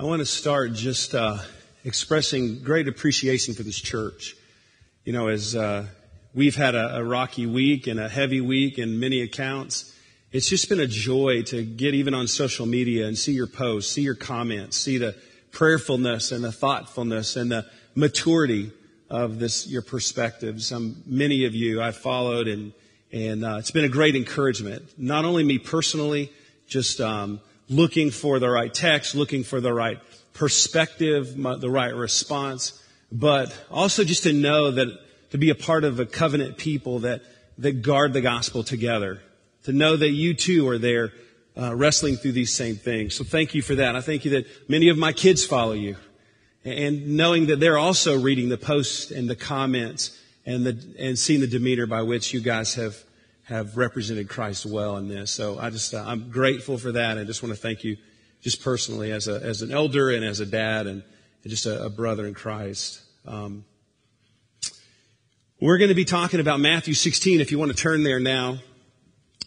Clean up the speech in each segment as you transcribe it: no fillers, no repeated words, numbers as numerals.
I want to start just expressing great appreciation for this church. You know, as we've had a rocky week and a heavy week in many accounts, it's just been a joy to get even on social media and see your posts, see your comments, see the prayerfulness and the thoughtfulness and the maturity of this, your perspectives. Many of you I followed, and it's been a great encouragement, not only me personally, just looking for the right text, looking for the right perspective, the right response, but also just to know that to be a part of a covenant people that guard the gospel together, to know that you too are there wrestling through these same things. So thank you for that. I thank you that many of my kids follow you, and knowing that they're also reading the posts and the comments and seeing the demeanor by which you guys have represented Christ well in this. So I just, I'm grateful for that. I just want to thank you just personally as an elder and as a dad and just a brother in Christ. We're going to be talking about Matthew 16. If you want to turn there now,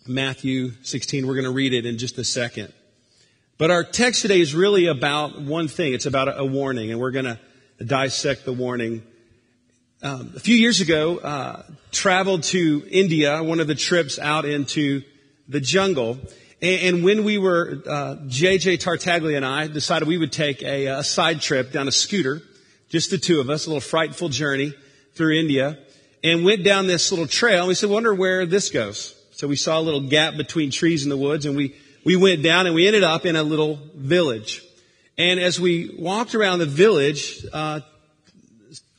Matthew 16, we're going to read it in just a second. But our text today is really about one thing. It's about a warning, and we're going to dissect the warning. A few years ago, traveled to India, one of the trips out into the jungle. And when we were, J.J. Tartaglia and I decided we would take a side trip down a scooter, just the two of us, a little frightful journey through India, and went down this little trail. And we said, wonder where this goes. So we saw a little gap between trees in the woods, and we went down, and we ended up in a little village. And as we walked around the village,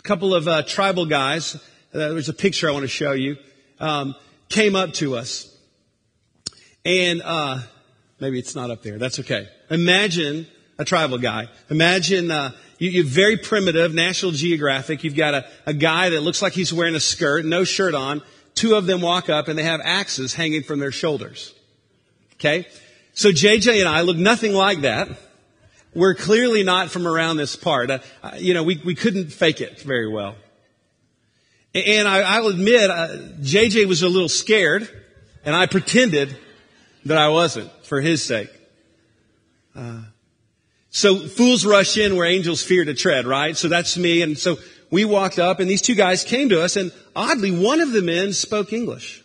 couple of tribal guys, there's a picture I want to show you, came up to us. And maybe it's not up there. That's okay. Imagine a tribal guy. Imagine you're very primitive, National Geographic. You've got a guy that looks like he's wearing a skirt, no shirt on. Two of them walk up, and they have axes hanging from their shoulders. Okay? So JJ and I look nothing like that. We're clearly not from around this part. We couldn't fake it very well. And I'll admit, JJ was a little scared, and I pretended that I wasn't for his sake. So fools rush in where angels fear to tread, right? So that's me. And so we walked up, and these two guys came to us, and oddly, one of the men spoke English.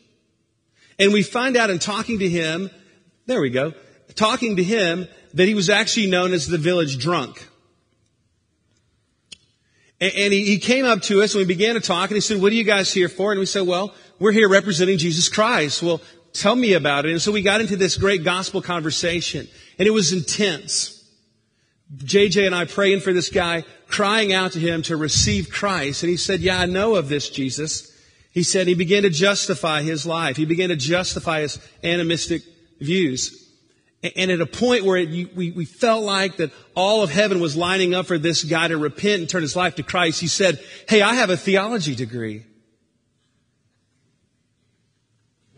And we find out in talking to him, that he was actually known as the village drunk. And he came up to us, and we began to talk, and he said, what are you guys here for? And we said, well, we're here representing Jesus Christ. Well, tell me about it. And so we got into this great gospel conversation, and it was intense. JJ and I praying for this guy, crying out to him to receive Christ. And he said, yeah, I know of this Jesus. He said he began to justify his life. He began to justify his animistic views. And at a point where we felt like that all of heaven was lining up for this guy to repent and turn his life to Christ, he said, hey, I have a theology degree.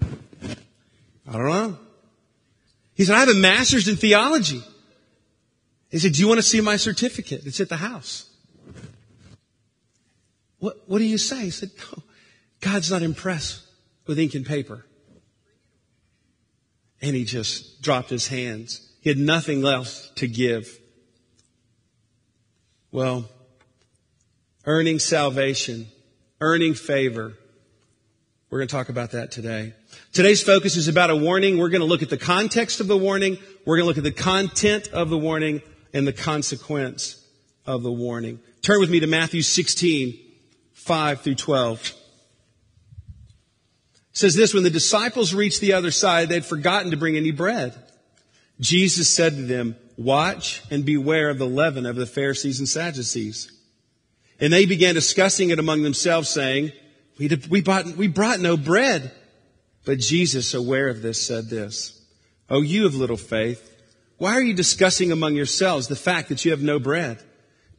I don't know. He said, I have a master's in theology. He said, do you want to see my certificate? It's at the house. What do you say? He said, no, God's not impressed with ink and paper. And he just dropped his hands. He had nothing else to give. Well, earning salvation, earning favor. We're going to talk about that today. Today's focus is about a warning. We're going to look at the context of the warning. We're going to look at the content of the warning and the consequence of the warning. Turn with me to Matthew 16, 5 through 12. It says this, when the disciples reached the other side, they'd forgotten to bring any bread. Jesus said to them, watch and beware of the leaven of the Pharisees and Sadducees. And they began discussing it among themselves, saying, we brought no bread. But Jesus, aware of this, said this, O you of little faith, why are you discussing among yourselves the fact that you have no bread?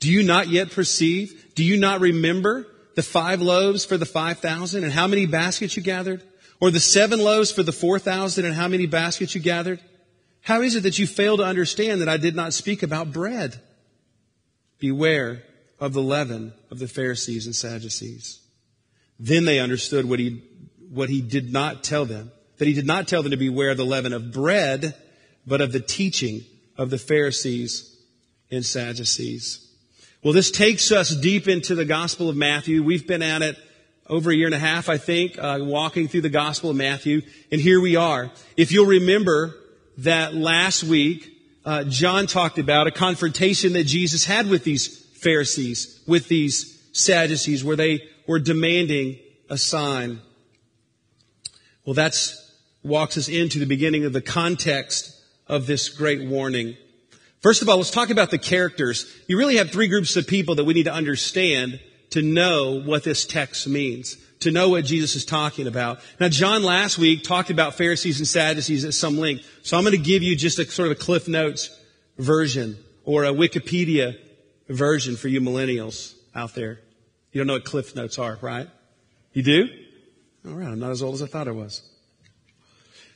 Do you not yet perceive? Do you not remember the 5 loaves for the 5,000 and how many baskets you gathered? Or the 7 loaves for the 4,000 and how many baskets you gathered? How is it that you fail to understand that I did not speak about bread? Beware of the leaven of the Pharisees and Sadducees. Then they understood what he did not tell them, that he did not tell them to beware of the leaven of bread, but of the teaching of the Pharisees and Sadducees. Well, this takes us deep into the Gospel of Matthew. We've been at it over a year and a half, I think, walking through the Gospel of Matthew. And here we are. If you'll remember that last week, John talked about a confrontation that Jesus had with these Pharisees, with these Sadducees, where they were demanding a sign. Well, that walks us into the beginning of the context of this great warning. First of all, let's talk about the characters. You really have three groups of people that we need to understand to know what this text means, to know what Jesus is talking about. Now, John last week talked about Pharisees and Sadducees at some length. So I'm going to give you just a sort of a Cliff Notes version or a Wikipedia version for you millennials out there. You don't know what Cliff Notes are, right? You do? All right, I'm not as old as I thought I was.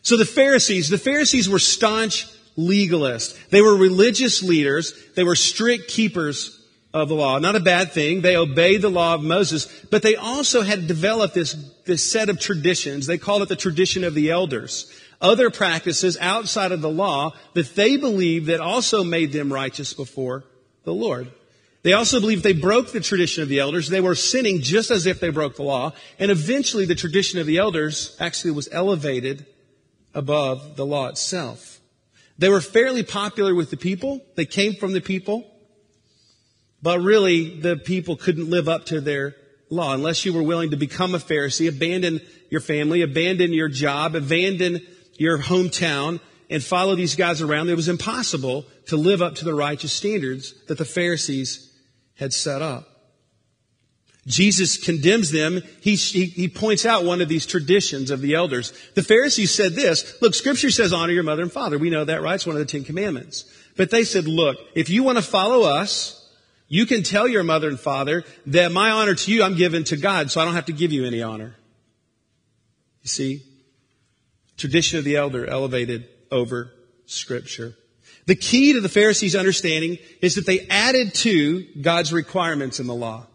So the Pharisees were staunch legalists. They were religious leaders. They were strict keepers of the law. Not a bad thing. They obeyed the law of Moses, but they also had developed this set of traditions. They called it the tradition of the elders. Other practices outside of the law that they believed that also made them righteous before the Lord. They also believed they broke the tradition of the elders. They were sinning just as if they broke the law. And eventually the tradition of the elders actually was elevated above the law itself. They were fairly popular with the people. They came from the people. But really, the people couldn't live up to their law unless you were willing to become a Pharisee, abandon your family, abandon your job, abandon your hometown, and follow these guys around. It was impossible to live up to the righteous standards that the Pharisees had set up. Jesus condemns them. He points out one of these traditions of the elders. The Pharisees said this, look, Scripture says honor your mother and father. We know that, right? It's one of the Ten Commandments. But they said, look, if you want to follow us, you can tell your mother and father that my honor to you I'm given to God, so I don't have to give you any honor. You see, tradition of the elder elevated over Scripture. The key to the Pharisees' understanding is that they added to God's requirements in the law.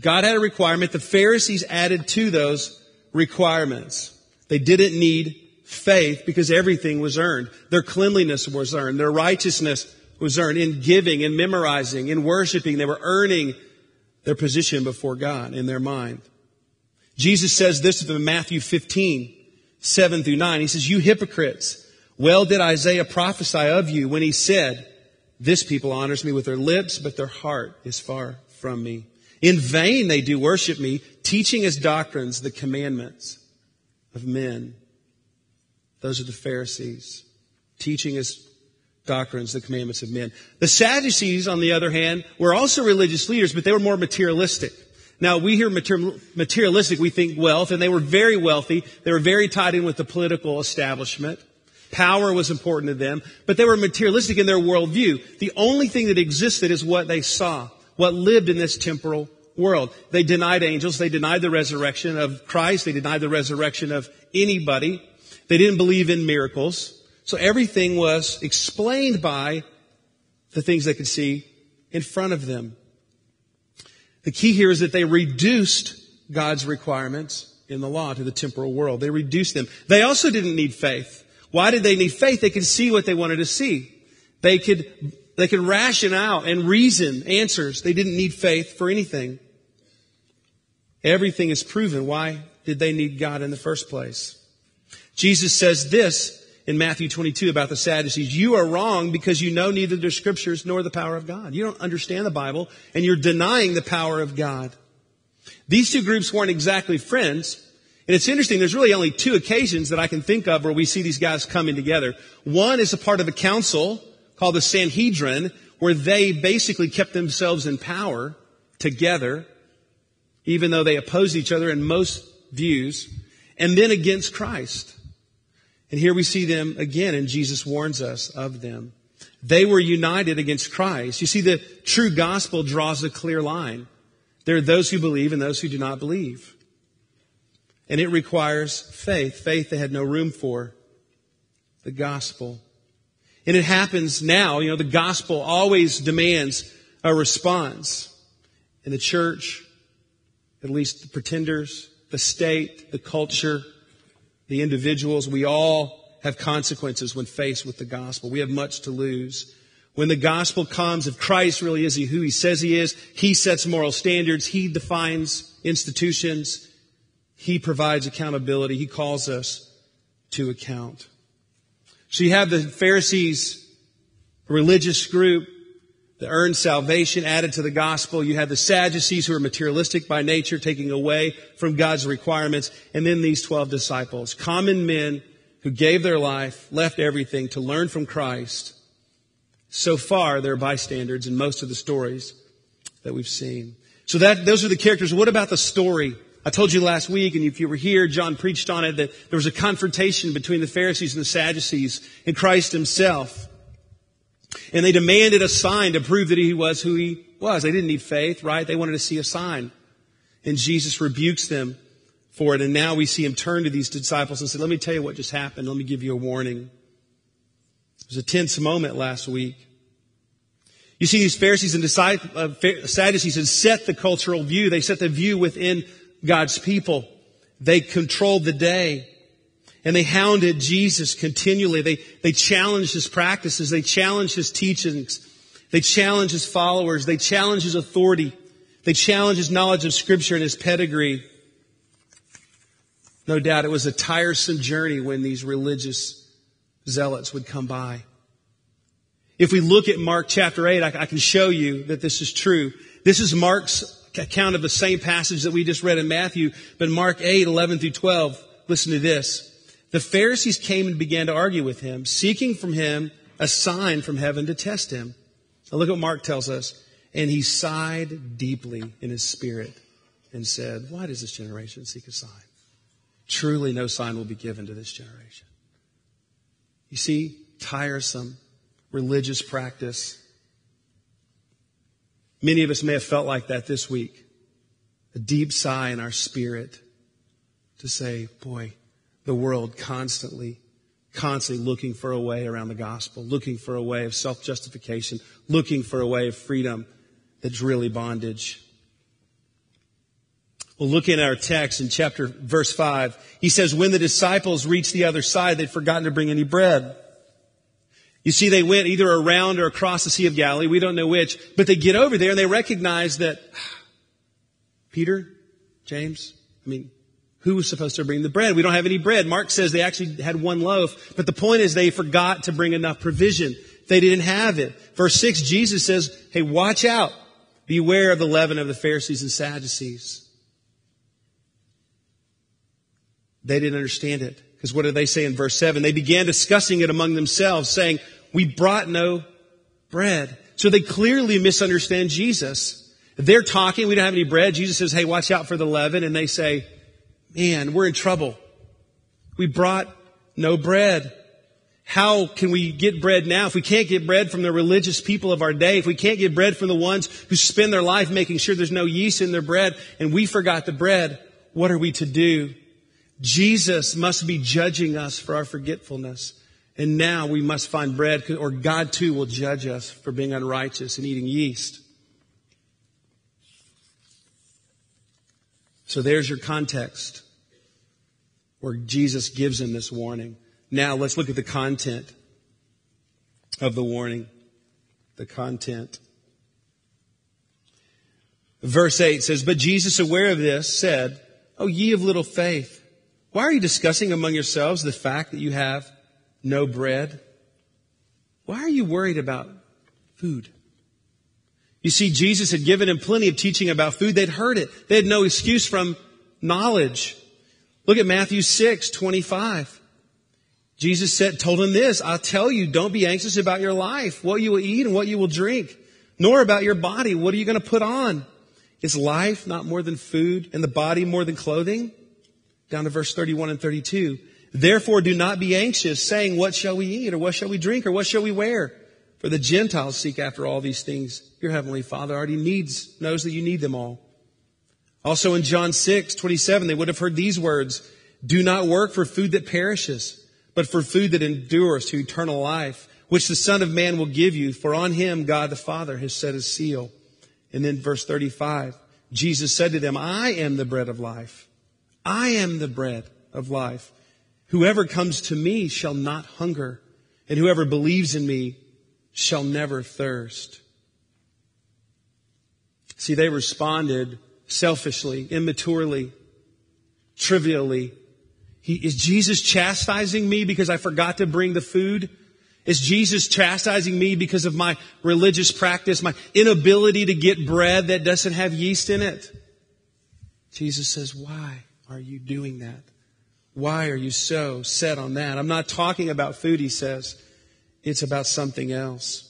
God had a requirement. The Pharisees added to those requirements. They didn't need faith because everything was earned. Their cleanliness was earned. Their righteousness was earned. In giving, in memorizing, in worshiping, they were earning their position before God in their mind. Jesus says this in Matthew 15:7-9. He says, you hypocrites. Well did Isaiah prophesy of you when he said, this people honors me with their lips, but their heart is far from me. In vain they do worship me, teaching as doctrines the commandments of men. Those are the Pharisees, teaching as doctrines the commandments of men. The Sadducees, on the other hand, were also religious leaders, but they were more materialistic. Now, we hear materialistic, we think wealth, and they were very wealthy. They were very tied in with the political establishment. Power was important to them, but they were materialistic in their worldview. The only thing that existed is what they saw, what lived in this temporal world. They denied angels. They denied the resurrection of Christ. They denied the resurrection of anybody. They didn't believe in miracles. So everything was explained by the things they could see in front of them. The key here is that they reduced God's requirements in the law to the temporal world. They reduced them. They also didn't need faith. Why did they need faith? They could see what they wanted to see. They could ration out and reason answers. They didn't need faith for anything. Everything is proven. Why did they need God in the first place? Jesus says this in Matthew 22 about the Sadducees. You are wrong because you know neither the Scriptures nor the power of God. You don't understand the Bible and you're denying the power of God. These two groups weren't exactly friends. And it's interesting, there's really only two occasions that I can think of where we see these guys coming together. One is a part of a council called the Sanhedrin, where they basically kept themselves in power together, even though they opposed each other in most views, and then against Christ. And here we see them again, and Jesus warns us of them. They were united against Christ. You see, the true gospel draws a clear line. There are those who believe and those who do not believe. And it requires faith, faith they had no room for, the gospel. And it happens now. You know, the gospel always demands a response. In the church, at least the pretenders, the state, the culture, the individuals, we all have consequences when faced with the gospel. We have much to lose. When the gospel comes, if Christ really is who he says he is, he sets moral standards, he defines institutions, he provides accountability, he calls us to account. So you have the Pharisees, a religious group that earned salvation, added to the gospel. You have the Sadducees, who are materialistic by nature, taking away from God's requirements. And then these 12 disciples, common men who gave their life, left everything to learn from Christ. So far, they're bystanders in most of the stories that we've seen. So those are the characters. What about the story? I told you last week, and if you were here, John preached on it, that there was a confrontation between the Pharisees and the Sadducees and Christ himself. And they demanded a sign to prove that he was who he was. They didn't need faith, right? They wanted to see a sign. And Jesus rebukes them for it. And now we see him turn to these disciples and say, let me tell you what just happened. Let me give you a warning. It was a tense moment last week. You see, these Pharisees and Sadducees had set the cultural view. They set the view within God's people. They controlled the day. And they hounded Jesus continually. They challenged his practices. They challenged his teachings. They challenged his followers. They challenged his authority. They challenged his knowledge of Scripture and his pedigree. No doubt it was a tiresome journey when these religious zealots would come by. If we look at Mark chapter 8, I can show you that this is true. This is Mark's account of the same passage that we just read in Matthew, but Mark 8, 11 through 12, listen to this. The Pharisees came and began to argue with him, seeking from him a sign from heaven to test him. Now look what Mark tells us. And he sighed deeply in his spirit and said, why does this generation seek a sign? Truly no sign will be given to this generation. You see, tiresome religious practice. Many of us may have felt like that this week. A deep sigh in our spirit to say, boy, the world constantly looking for a way around the gospel, looking for a way of self-justification, looking for a way of freedom that's really bondage. Well, look in our text in verse 5. He says, when the disciples reached the other side, they'd forgotten to bring any bread. You see, they went either around or across the Sea of Galilee. We don't know which. But they get over there and they recognize that Peter, James, who was supposed to bring the bread? We don't have any bread. Mark says they actually had one loaf. But the point is they forgot to bring enough provision. They didn't have it. Verse 6, Jesus says, hey, watch out. Beware of the leaven of the Pharisees and Sadducees. They didn't understand it. Because what do they say in verse 7? They began discussing it among themselves, saying, we brought no bread. So they clearly misunderstand Jesus. They're talking, we don't have any bread. Jesus says, hey, watch out for the leaven. And they say, man, we're in trouble. We brought no bread. How can we get bread now? If we can't get bread from the religious people of our day, if we can't get bread from the ones who spend their life making sure there's no yeast in their bread, and we forgot the bread, what are we to do? Jesus must be judging us for our forgetfulness. And now we must find bread, or God too will judge us for being unrighteous and eating yeast. So there's your context where Jesus gives him this warning. Now let's look at the content of the warning. The content. Verse 8 says, but Jesus, aware of this, said, O ye of little faith, why are you discussing among yourselves the fact that you have no bread? Why are you worried about food? You see, Jesus had given him plenty of teaching about food. They'd heard it. They had no excuse from knowledge. Look at Matthew 6:25. Jesus told him this, I tell you, don't be anxious about your life, what you will eat and what you will drink, nor about your body. What are you going to put on? Is life not more than food and the body more than clothing? Down to verse 31 and 32. Therefore, do not be anxious, saying, what shall we eat, or what shall we drink, or what shall we wear? For the Gentiles seek after all these things. Your heavenly Father already knows that you need them all. Also in John 6:27, they would have heard these words. Do not work for food that perishes, but for food that endures to eternal life, which the Son of Man will give you. For on him, God the Father has set his seal. And then verse 35, Jesus said to them, I am the bread of life. I am the bread of life. Whoever comes to me shall not hunger, and whoever believes in me shall never thirst. See, they responded selfishly, immaturely, trivially. Is Jesus chastising me because I forgot to bring the food? Is Jesus chastising me because of my religious practice, my inability to get bread that doesn't have yeast in it? Jesus says, why are you doing that? Why are you so set on that? I'm not talking about food, he says. It's about something else.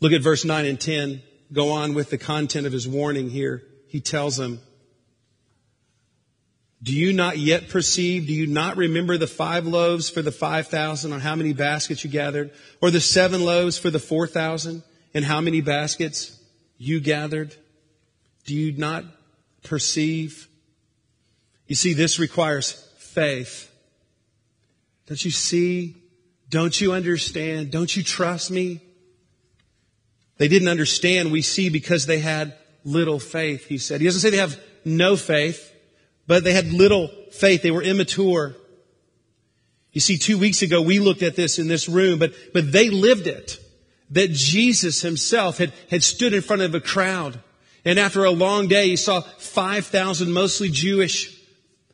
Look at verse 9 and 10. Go on with the content of his warning here. He tells them, do you not yet perceive? Do you not remember the 5 loaves for the 5,000 on how many baskets you gathered? Or the 7 loaves for the 4,000 and how many baskets you gathered? Do you not perceive? You see, this requires faith. Don't you see? Don't you understand? Don't you trust me? They didn't understand, we see, because they had little faith, he said. He doesn't say they have no faith. But they had little faith. They were immature. You see, 2 weeks ago, we looked at this in this room, but they lived it. That Jesus himself had stood in front of a crowd. And after a long day, he saw 5,000 mostly Jewish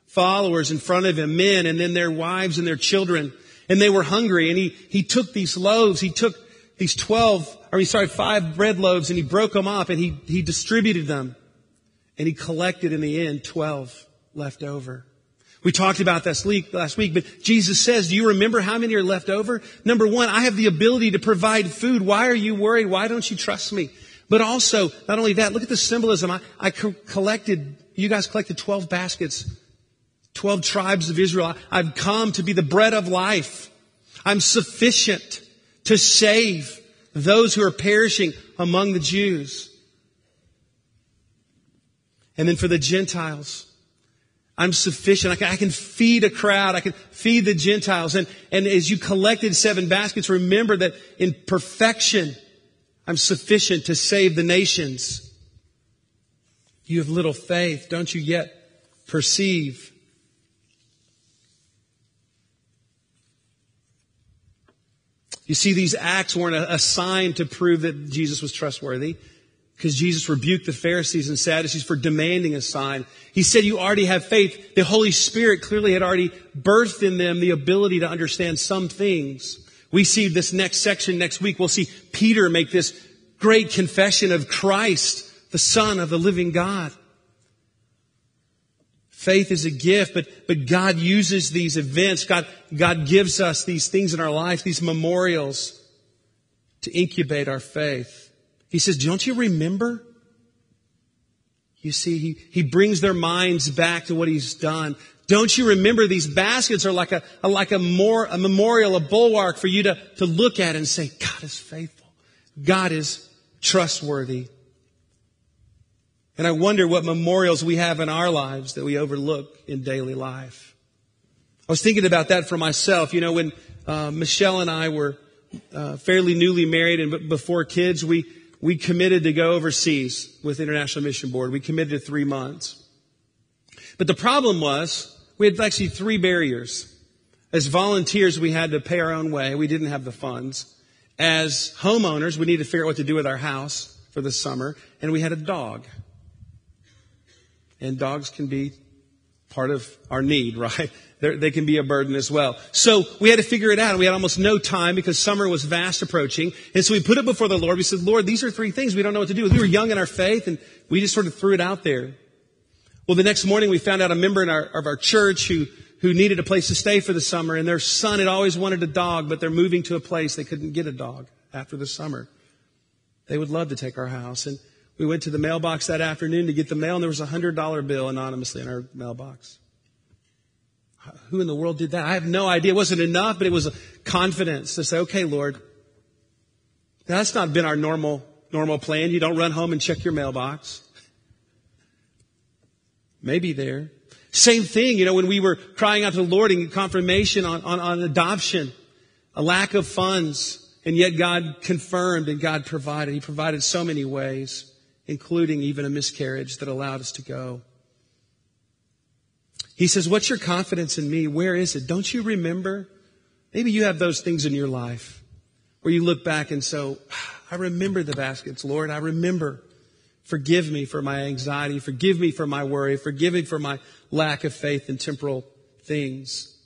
followers in front of him, men, and then their wives and their children. And they were hungry. And he took these loaves. He took these 5 bread loaves, and he broke them up, and he distributed them. And he collected in the end 12. Left over. We talked about this last week, but Jesus says, do you remember how many are left over? Number one, I have the ability to provide food. Why are you worried? Why don't you trust me? But also, not only that, look at the symbolism. You guys collected 12 baskets, 12 tribes of Israel. I've come to be the bread of life. I'm sufficient to save those who are perishing among the Jews. And then for the Gentiles, I'm sufficient. I can feed a crowd. I can feed the Gentiles. And as you collected 7 baskets, remember that in perfection, I'm sufficient to save the nations. You have little faith. Don't you yet perceive? You see, these acts weren't a sign to prove that Jesus was trustworthy. Because Jesus rebuked the Pharisees and Sadducees for demanding a sign. He said, you already have faith. The Holy Spirit clearly had already birthed in them the ability to understand some things. We see this next section next week. We'll see Peter make this great confession of Christ, the Son of the living God. Faith is a gift, but God uses these events. God gives us these things in our life, these memorials, to incubate our faith. He says, don't you remember? You see, he brings their minds back to what he's done. Don't you remember these baskets are like a memorial, a bulwark for you to look at and say, God is faithful. God is trustworthy. And I wonder what memorials we have in our lives that we overlook in daily life. I was thinking about that for myself. You know, when Michelle and I were fairly newly married and before kids, we committed to go overseas with International Mission Board. We committed to 3 months. But the problem was we had actually 3 barriers. As volunteers, we had to pay our own way. We didn't have the funds. As homeowners, we needed to figure out what to do with our house for the summer. And we had a dog. And dogs can be part of our need, right? They can be a burden as well. So we had to figure it out. And we had almost no time because summer was fast approaching. And so we put it before the Lord. We said, Lord, these are 3 things we don't know what to do. We were young in our faith and we just sort of threw it out there. Well, the next morning we found out a member in our church who needed a place to stay for the summer. And their son had always wanted a dog, but they're moving to a place they couldn't get a dog after the summer. They would love to take our house. And we went to the mailbox that afternoon to get the mail, and there was a $100 bill anonymously in our mailbox. Who in the world did that? I have no idea. It wasn't enough, but it was a confidence to say, okay, Lord, that's not been our normal plan. You don't run home and check your mailbox. Maybe there. Same thing, you know, when we were crying out to the Lord in confirmation on adoption, a lack of funds, and yet God confirmed and God provided. He provided so many ways, including even a miscarriage that allowed us to go. He says, what's your confidence in me? Where is it? Don't you remember? Maybe you have those things in your life where you look back and so, I remember the baskets, Lord. I remember. Forgive me for my anxiety. Forgive me for my worry. Forgive me for my lack of faith in temporal things.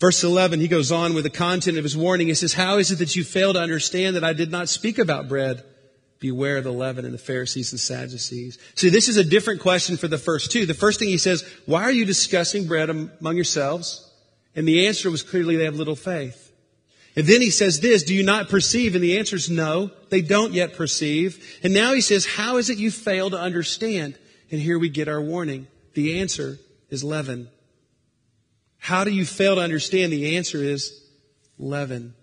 Verse 11, he goes on with the content of his warning. He says, how is it that you fail to understand that I did not speak about bread? Beware the leaven and the Pharisees and Sadducees. See, this is a different question for the first two. The first thing he says, why are you discussing bread among yourselves? And the answer was clearly they have little faith. And then he says this, do you not perceive? And the answer is no, they don't yet perceive. And now he says, how is it you fail to understand? And here we get our warning. The answer is leaven. How do you fail to understand? The answer is leaven.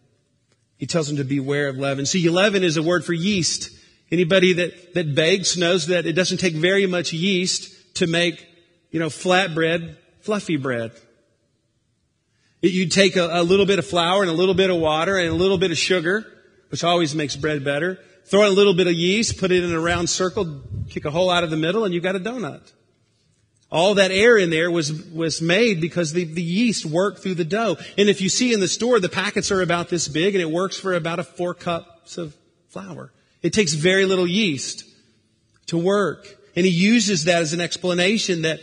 He tells them to beware of leaven. See, leaven is a word for yeast. Anybody that bakes knows that it doesn't take very much yeast to make, flatbread, fluffy bread. You take a little bit of flour and a little bit of water and a little bit of sugar, which always makes bread better. Throw in a little bit of yeast, put it in a round circle, kick a hole out of the middle, and you've got a donut. All that air in there was made because the yeast worked through the dough. And if you see in the store, the packets are about this big and it works for about 4 cups of flour. It takes very little yeast to work. And he uses that as an explanation that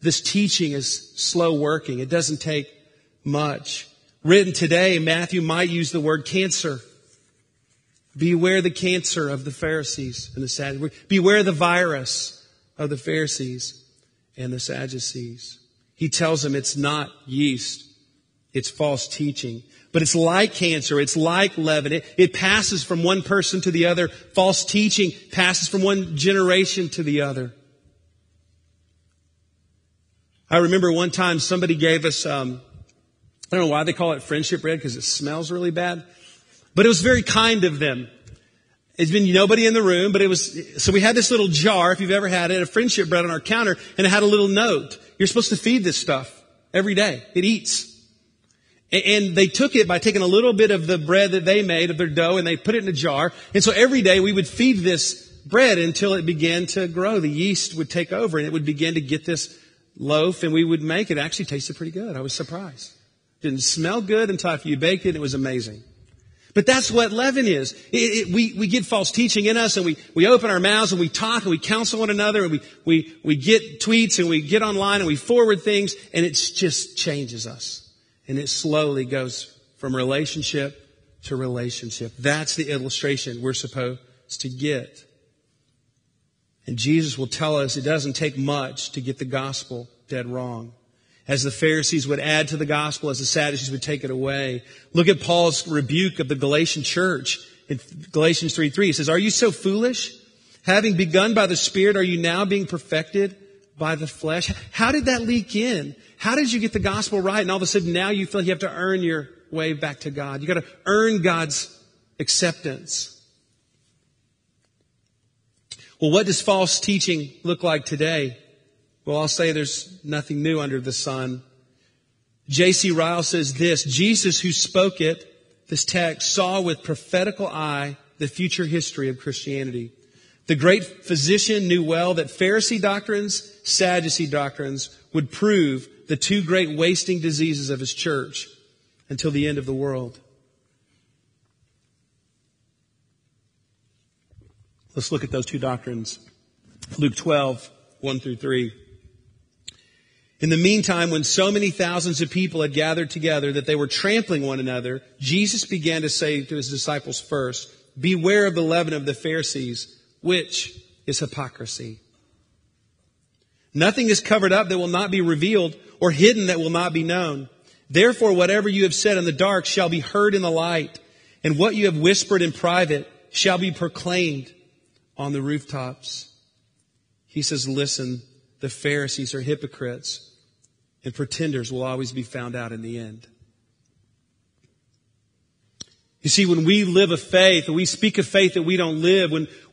this teaching is slow working. It doesn't take much. Written today, Matthew might use the word cancer. Beware the cancer of the Pharisees and the Sadducees. Beware the virus of the Pharisees and the Sadducees. He tells them it's not yeast. It's false teaching. But it's like cancer. It's like leaven. It passes from one person to the other. False teaching passes from one generation to the other. I remember one time somebody gave us, I don't know why they call it friendship bread because it smells really bad. But it was very kind of them. It's been nobody in the room, but it was, so we had this little jar, if you've ever had it, a friendship bread on our counter, and it had a little note. You're supposed to feed this stuff every day. It eats. And they took it by taking a little bit of the bread that they made, of their dough, and they put it in a jar. And so every day we would feed this bread until it began to grow. The yeast would take over and it would begin to get this loaf, and we would make it. It actually tasted pretty good. I was surprised. It didn't smell good until you baked it, and it was amazing. But that's what leaven is. We get false teaching in us, and we open our mouths and we talk and we counsel one another, and we get tweets and we get online and we forward things, and it just changes us. And it slowly goes from relationship to relationship. That's the illustration we're supposed to get. And Jesus will tell us it doesn't take much to get the gospel dead wrong. As the Pharisees would add to the gospel, as the Sadducees would take it away. Look at Paul's rebuke of the Galatian church in Galatians 3:3. He says, are you so foolish? Having begun by the Spirit, are you now being perfected by the flesh? How did that leak in? How did you get the gospel right? And all of a sudden now you feel like you have to earn your way back to God. You got to earn God's acceptance. Well, what does false teaching look like today? Well, I'll say there's nothing new under the sun. J.C. Ryle says this, Jesus who spoke it, this text, saw with prophetical eye the future history of Christianity. The great physician knew well that Pharisee doctrines, Sadducee doctrines would prove the two great wasting diseases of his church until the end of the world. Let's look at those two doctrines. Luke 12:1-3. In the meantime, when so many thousands of people had gathered together that they were trampling one another, Jesus began to say to his disciples first, beware of the leaven of the Pharisees, which is hypocrisy. Nothing is covered up that will not be revealed, or hidden that will not be known. Therefore, whatever you have said in the dark shall be heard in the light, and what you have whispered in private shall be proclaimed on the rooftops. He says, listen, the Pharisees are hypocrites. And pretenders will always be found out in the end. You see, when we live a faith, or we speak a faith that we don't live, when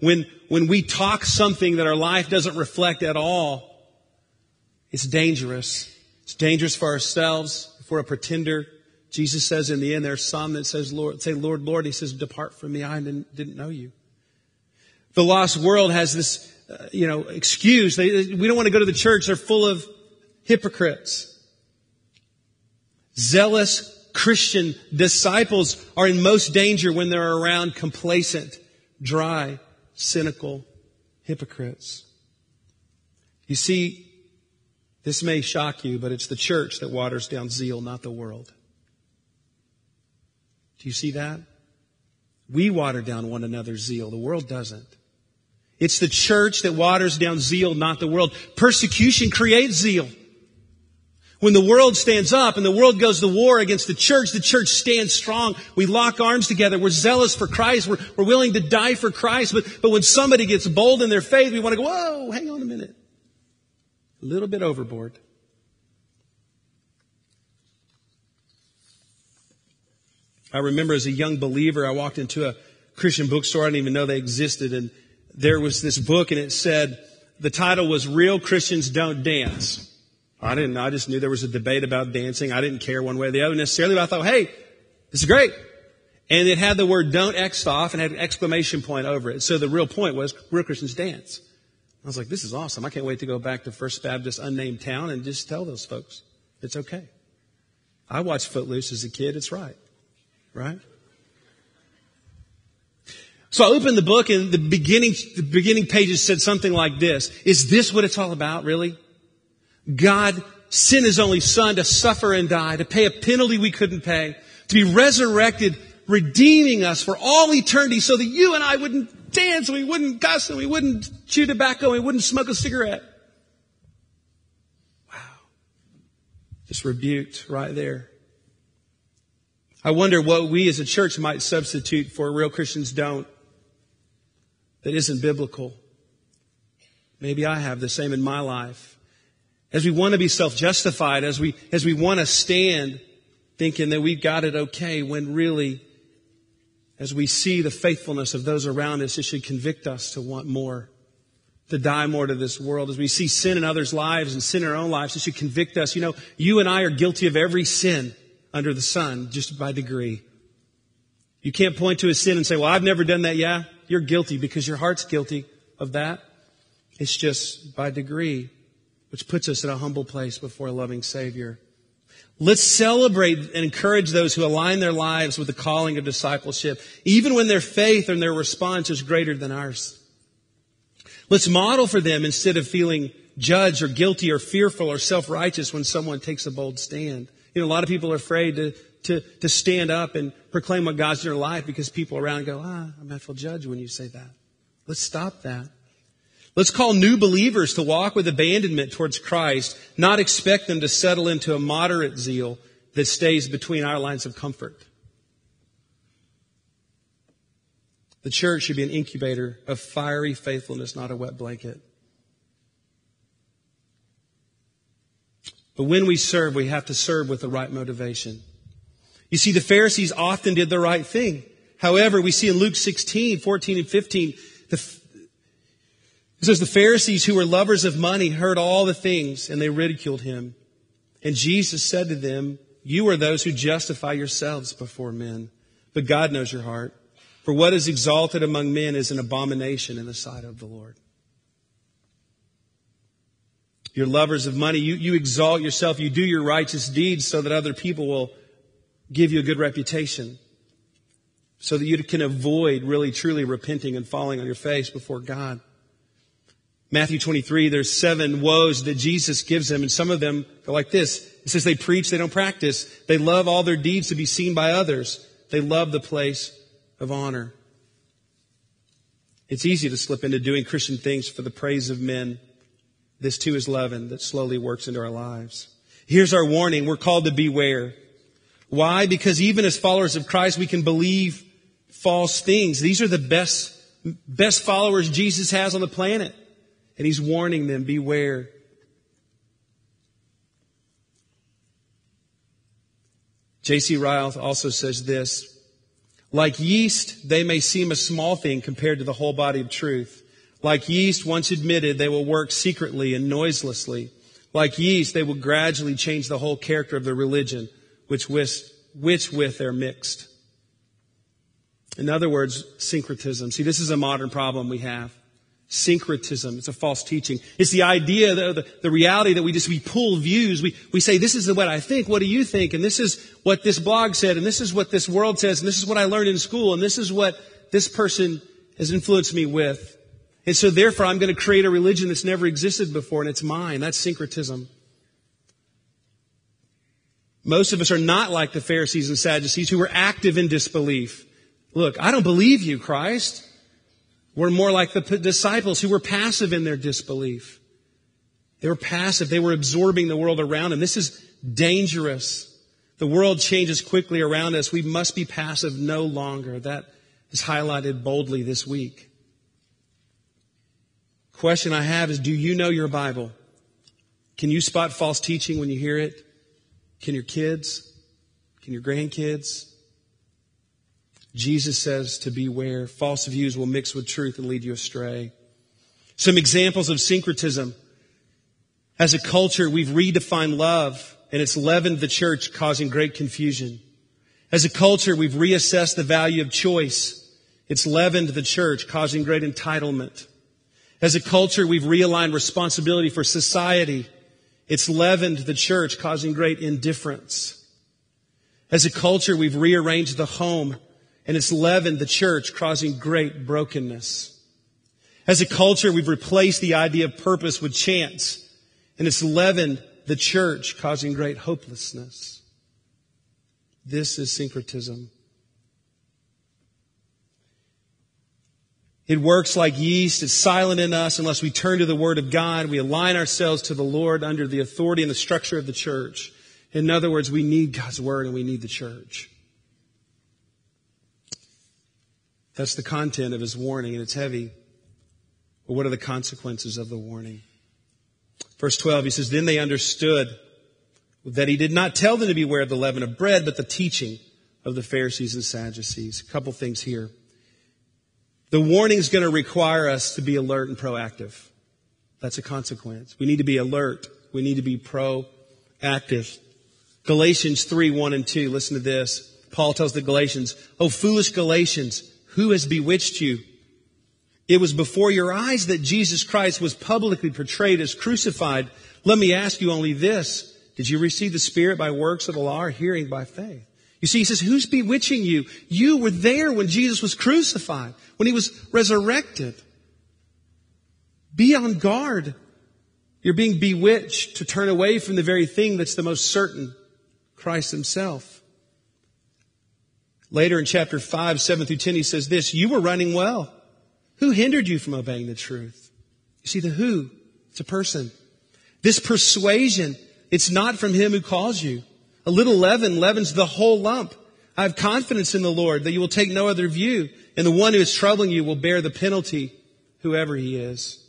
we talk something that our life doesn't reflect at all, it's dangerous. It's dangerous for ourselves, if we're a pretender. Jesus says in the end, there's some that says, Lord, say, Lord, Lord. He says, depart from me. I didn't know you. The lost world has this, excuse. We don't want to go to the church. They're full of hypocrites. Zealous Christian disciples are in most danger when they're around complacent, dry, cynical hypocrites. You see, this may shock you, but it's the church that waters down zeal, not the world. Do you see that? We water down one another's zeal. The world doesn't. It's the church that waters down zeal, not the world. Persecution creates zeal. When the world stands up and the world goes to war against the church stands strong. We lock arms together. We're zealous for Christ. We're willing to die for Christ. But when somebody gets bold in their faith, we want to go, whoa, hang on a minute. A little bit overboard. I remember as a young believer, I walked into a Christian bookstore. I didn't even know they existed. And there was this book, and it said, the title was Real Christians Don't Dance. I just knew there was a debate about dancing. I didn't care one way or the other necessarily, but I thought, hey, this is great. And it had the word don't X'd off and had an exclamation point over it. So the real point was, real Christians dance. I was like, this is awesome. I can't wait to go back to First Baptist unnamed town and just tell those folks it's okay. I watched Footloose as a kid. It's right. Right? So I opened the book, and the beginning pages said something like this. Is this what it's all about, really? God sent His only Son to suffer and die, to pay a penalty we couldn't pay, to be resurrected, redeeming us for all eternity so that you and I wouldn't dance, and we wouldn't cuss, and we wouldn't chew tobacco, and we wouldn't smoke a cigarette. Wow. Just rebuked right there. I wonder what we as a church might substitute for real Christians don't, that isn't biblical. Maybe I have the same in my life. As we want to be self-justified, as we want to stand thinking that we've got it okay, when really, as we see the faithfulness of those around us, it should convict us to want more, to die more to this world. As we see sin in others' lives and sin in our own lives, it should convict us. You know, you and I are guilty of every sin under the sun, just by degree. You can't point to a sin and say, well, I've never done that. Yeah, you're guilty because your heart's guilty of that. It's just by degree, which puts us in a humble place before a loving Savior. Let's celebrate and encourage those who align their lives with the calling of discipleship, even when their faith and their response is greater than ours. Let's model for them instead of feeling judged or guilty or fearful or self-righteous when someone takes a bold stand. You know, a lot of people are afraid to stand up and proclaim what God's in their life because people around go, I might feel judged when you say that. Let's stop that. Let's call new believers to walk with abandonment towards Christ, not expect them to settle into a moderate zeal that stays between our lines of comfort. The church should be an incubator of fiery faithfulness, not a wet blanket. But when we serve, we have to serve with the right motivation. You see, the Pharisees often did the right thing. However, we see in Luke 16, 14 and 15, it says the Pharisees who were lovers of money heard all the things and they ridiculed him. And Jesus said to them, you are those who justify yourselves before men, but God knows your heart. For what is exalted among men is an abomination in the sight of the Lord. You're lovers of money. You exalt yourself. You do your righteous deeds so that other people will give you a good reputation. So that you can avoid really, truly repenting and falling on your face before God. Matthew 23, there's 7 woes that Jesus gives them. And some of them go like this. It says they preach, they don't practice. They love all their deeds to be seen by others. They love the place of honor. It's easy to slip into doing Christian things for the praise of men. This too is leaven that slowly works into our lives. Here's our warning. We're called to beware. Why? Because even as followers of Christ, we can believe false things. These are the best followers Jesus has on the planet. And He's warning them, beware. J.C. Ryle also says this. Like yeast, they may seem a small thing compared to the whole body of truth. Like yeast, once admitted, they will work secretly and noiselessly. Like yeast, they will gradually change the whole character of their religion, which with they're mixed. In other words, syncretism. See, this is a modern problem we have. syncretism. It's a false teaching. It's the idea, the reality that we pull views. We say, this is what I think. What do you think? And this is what this blog said. And this is what this world says. And this is what I learned in school. And this is what this person has influenced me with. And so therefore, I'm going to create a religion that's never existed before, and it's mine. That's syncretism. Most of us are not like the Pharisees and Sadducees who were active in disbelief. Look, I don't believe you, Christ. We're more like the disciples who were passive in their disbelief. They were passive. They were absorbing the world around them. This is dangerous. The world changes quickly around us. We must be passive no longer. That is highlighted boldly this week. Question I have is, do you know your Bible? Can you spot false teaching when you hear it? Can your kids? Can your grandkids? Jesus says to beware. False views will mix with truth and lead you astray. Some examples of syncretism. As a culture, we've redefined love, and it's leavened the church, causing great confusion. As a culture, we've reassessed the value of choice. It's leavened the church, causing great entitlement. As a culture, we've realigned responsibility for society. It's leavened the church, causing great indifference. As a culture, we've rearranged the home, and it's leavened the church, causing great brokenness. As a culture, we've replaced the idea of purpose with chance, and it's leavened the church, causing great hopelessness. This is syncretism. It works like yeast. It's silent in us unless we turn to the Word of God. We align ourselves to the Lord under the authority and the structure of the church. In other words, we need God's Word and we need the church. That's the content of His warning, and it's heavy. But what are the consequences of the warning? Verse 12, he says, then they understood that he did not tell them to beware of the leaven of bread, but the teaching of the Pharisees and Sadducees. A couple things here. The warning is going to require us to be alert and proactive. That's a consequence. We need to be alert. We need to be proactive. Galatians 3, 1 and 2. Listen to this. Paul tells the Galatians, "O foolish Galatians, who has bewitched you? It was before your eyes that Jesus Christ was publicly portrayed as crucified. Let me ask you only this. Did you receive the Spirit by works of the law or hearing by faith?" You see, he says, who's bewitching you? You were there when Jesus was crucified, when he was resurrected. Be on guard. You're being bewitched to turn away from the very thing that's the most certain, Christ himself. Later in chapter 5, 7 through 10, he says this, "You were running well. Who hindered you from obeying the truth?" You see, the who, it's a person. "This persuasion, it's not from him who calls you. A little leaven leavens the whole lump. I have confidence in the Lord that you will take no other view, and the one who is troubling you will bear the penalty, whoever he is."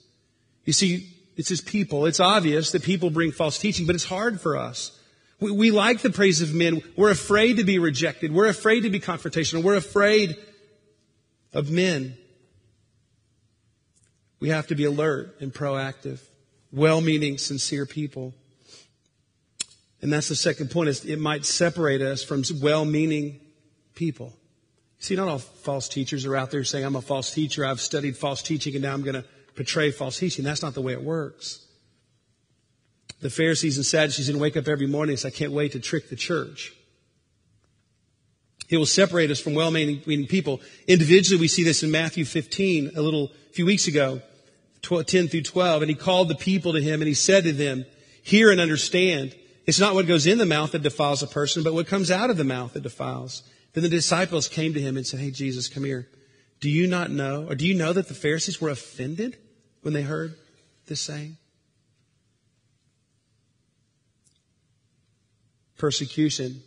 You see, it's his people. It's obvious that people bring false teaching, but it's hard for us. We like the praise of men. We're afraid to be rejected. We're afraid to be confrontational. We're afraid of men. We have to be alert and proactive, well-meaning, sincere people. And that's the second point, is it might separate us from well-meaning people. See, not all false teachers are out there saying, "I'm a false teacher, I've studied false teaching, and now I'm going to portray false teaching." That's not the way it works. The Pharisees and Sadducees didn't wake up every morning and say, "I can't wait to trick the church." It will separate us from well-meaning people. Individually, we see this in Matthew 15 a few weeks ago, 10 through 12. "And he called the people to him, and he said to them, 'Hear and understand. It's not what goes in the mouth that defiles a person, but what comes out of the mouth that defiles.' Then the disciples came to him and said, 'Hey, Jesus, come here. Do you know that the Pharisees were offended when they heard this saying?'" Persecution.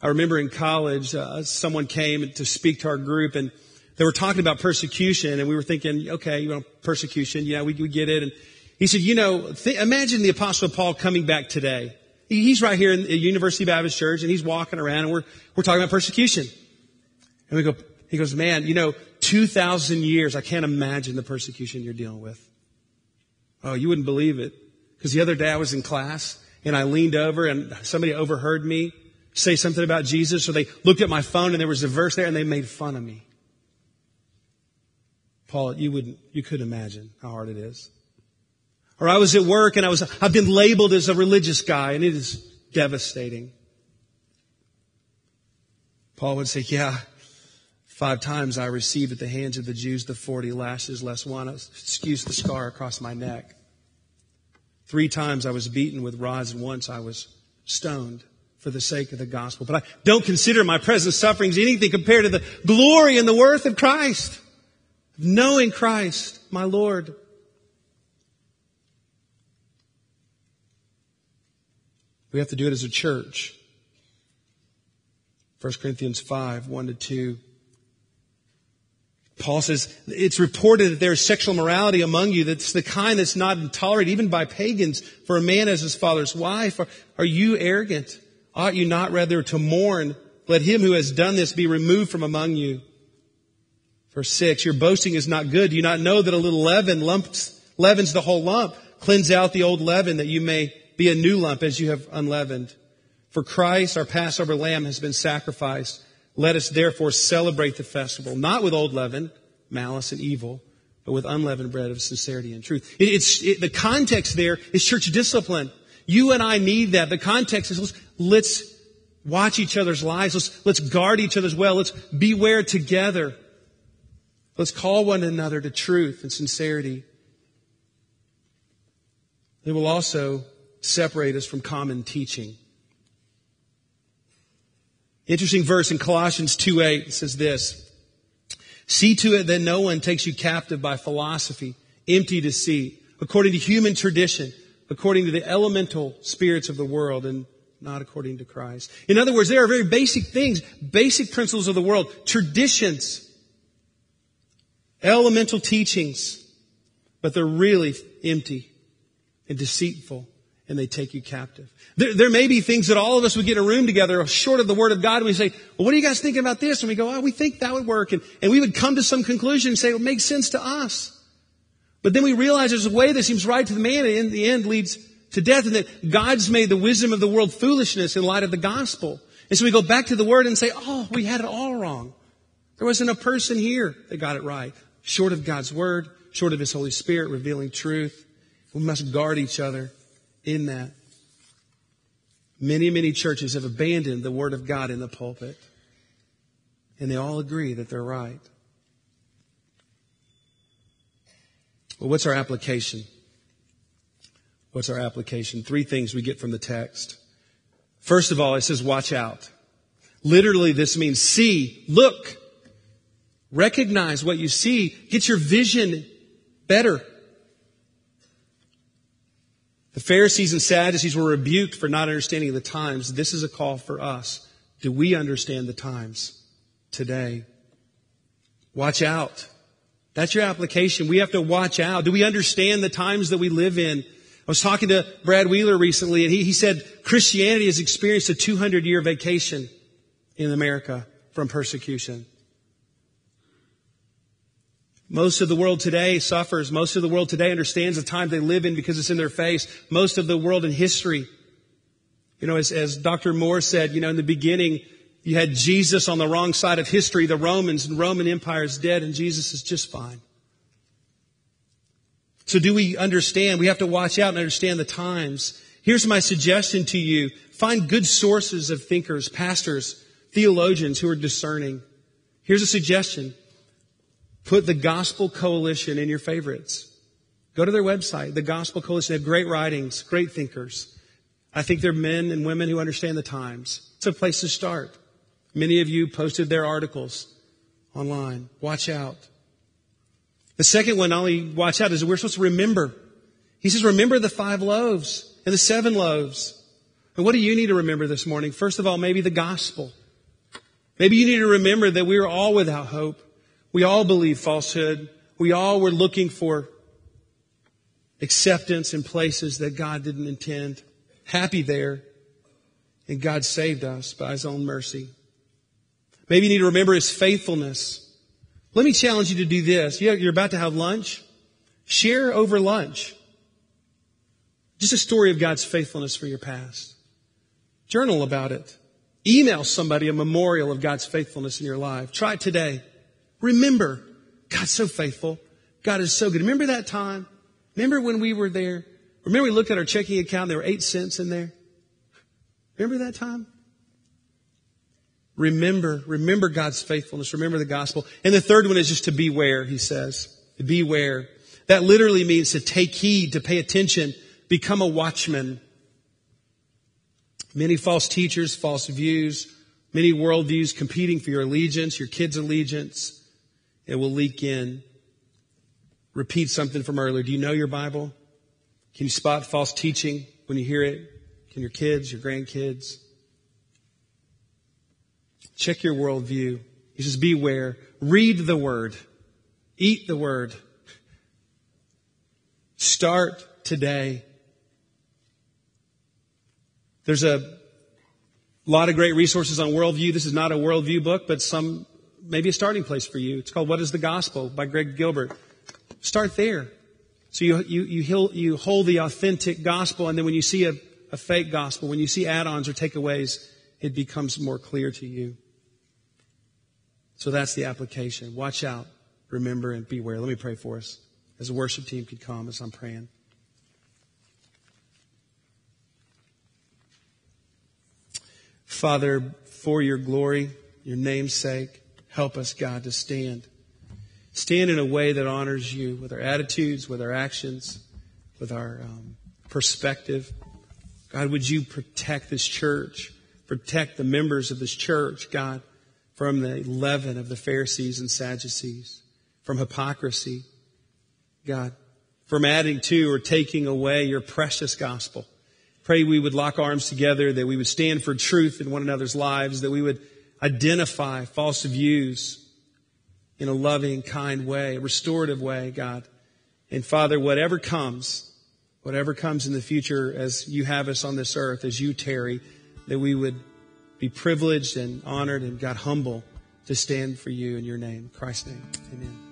I remember in college, someone came to speak to our group, and they were talking about persecution, and we were thinking, okay, persecution, we get it. And he said, imagine the Apostle Paul coming back today. He's right here in the University Baptist Church, and he's walking around, and we're talking about persecution. And he goes, "Man, 2,000 years, I can't imagine the persecution you're dealing with." "Oh, you wouldn't believe it. Because the other day I was in class, and I leaned over, and somebody overheard me say something about Jesus, so they looked at my phone, and there was a verse there, and they made fun of me." Paul, you could imagine how hard it is. Or I was at work and I've been labeled as a religious guy, and it is devastating. Paul would say, yeah, 5 times I received at the hands of the Jews the 40 lashes less one. Excuse the scar across my neck. 3 times I was beaten with rods, and once I was stoned for the sake of the gospel. But I don't consider my present sufferings anything compared to the glory and the worth of Christ, of knowing Christ, my Lord. We have to do it as a church. 1 Corinthians 5, 1-2. Paul says, it's reported that there is sexual morality among you. That's the kind that's not tolerated even by pagans. For a man has his father's wife. Are you arrogant? Ought you not rather to mourn? Let him who has done this be removed from among you. Verse 6, your boasting is not good. Do you not know that a little leaven leavens the whole lump? Cleanse out the old leaven that you may be a new lump as you have unleavened. For Christ, our Passover lamb, has been sacrificed. Let us therefore celebrate the festival, not with old leaven, malice and evil, but with unleavened bread of sincerity and truth. The context there is church discipline. You and I need that. The context is let's watch each other's lives. Let's guard each other's well. Let's beware together. Let's call one another to truth and sincerity. It will also separate us from common teaching. Interesting verse in Colossians 2:8 says this. See to it that no one takes you captive by philosophy, empty deceit, according to human tradition, according to the elemental spirits of the world, and not according to Christ. In other words, there are very basic things, basic principles of the world, traditions, elemental teachings, but they're really empty and deceitful. And they take you captive. There may be things that all of us would get in a room together short of the Word of God. And we say, well, what are you guys thinking about this? And we go, oh, we think that would work. And we would come to some conclusion and say, well, it makes sense to us. But then we realize there's a way that seems right to the man and in the end leads to death. And that God's made the wisdom of the world foolishness in light of the gospel. And so we go back to the Word and say, oh, we had it all wrong. There wasn't a person here that got it right. Short of God's Word, short of His Holy Spirit revealing truth. We must guard each other. In that, many, many churches have abandoned the Word of God in the pulpit. And they all agree that they're right. Well, what's our application? What's our application? 3 things we get from the text. First of all, it says, watch out. Literally, this means see, look, recognize what you see, get your vision better. The Pharisees and Sadducees were rebuked for not understanding the times. This is a call for us. Do we understand the times today? Watch out. That's your application. We have to watch out. Do we understand the times that we live in? I was talking to Brad Wheeler recently, and he said Christianity has experienced a 200-year vacation in America from persecution. Most of the world today suffers. Most of the world today understands the time they live in because it's in their face. Most of the world in history, as Dr. Moore said, in the beginning, you had Jesus on the wrong side of history, the Romans, and Roman Empire is dead, and Jesus is just fine. So do we understand? We have to watch out and understand the times. Here's my suggestion to you. Find good sources of thinkers, pastors, theologians who are discerning. Here's a suggestion. Put the Gospel Coalition in your favorites. Go to their website, the Gospel Coalition. They have great writings, great thinkers. I think they're men and women who understand the times. It's a place to start. Many of you posted their articles online. Watch out. The second one, not only watch out, is we're supposed to remember. He says, remember the 5 loaves and the 7 loaves. And what do you need to remember this morning? First of all, maybe the gospel. Maybe you need to remember that we are all without hope. We all believe falsehood. We all were looking for acceptance in places that God didn't intend. Happy there. And God saved us by His own mercy. Maybe you need to remember His faithfulness. Let me challenge you to do this. You're about to have lunch. Share over lunch. Just a story of God's faithfulness for your past. Journal about it. Email somebody a memorial of God's faithfulness in your life. Try it today. Remember God's so faithful. God is so good. Remember that time? Remember when we were there? Remember we looked at our checking account and there were 8 cents in there? Remember that time? Remember God's faithfulness. Remember the gospel. And the third one is just to beware, he says. Beware. That literally means to take heed, to pay attention, become a watchman. Many false teachers, false views, many worldviews competing for your allegiance, your kids' allegiance. It will leak in. Repeat something from earlier. Do you know your Bible? Can you spot false teaching when you hear it? Can your kids, your grandkids? Check your worldview. He says, beware. Read the Word. Eat the Word. Start today. There's a lot of great resources on worldview. This is not a worldview book, but maybe a starting place for you. It's called What is the Gospel by Greg Gilbert. Start there. So you hold the authentic gospel, and then when you see a fake gospel, when you see add-ons or takeaways, it becomes more clear to you. So that's the application. Watch out, remember, and beware. Let me pray for us as the worship team could come as I'm praying. Father, for your glory, your name's sake, help us, God, to stand. Stand in a way that honors you with our attitudes, with our actions, with our perspective. God, would you protect this church? Protect the members of this church, God, from the leaven of the Pharisees and Sadducees, from hypocrisy, God, from adding to or taking away your precious gospel. Pray we would lock arms together, that we would stand for truth in one another's lives, that we would identify false views in a loving, kind way, a restorative way, God. And Father, whatever comes in the future as you have us on this earth, as you tarry, that we would be privileged and honored and, God, humble to stand for you in your name. In Christ's name, amen.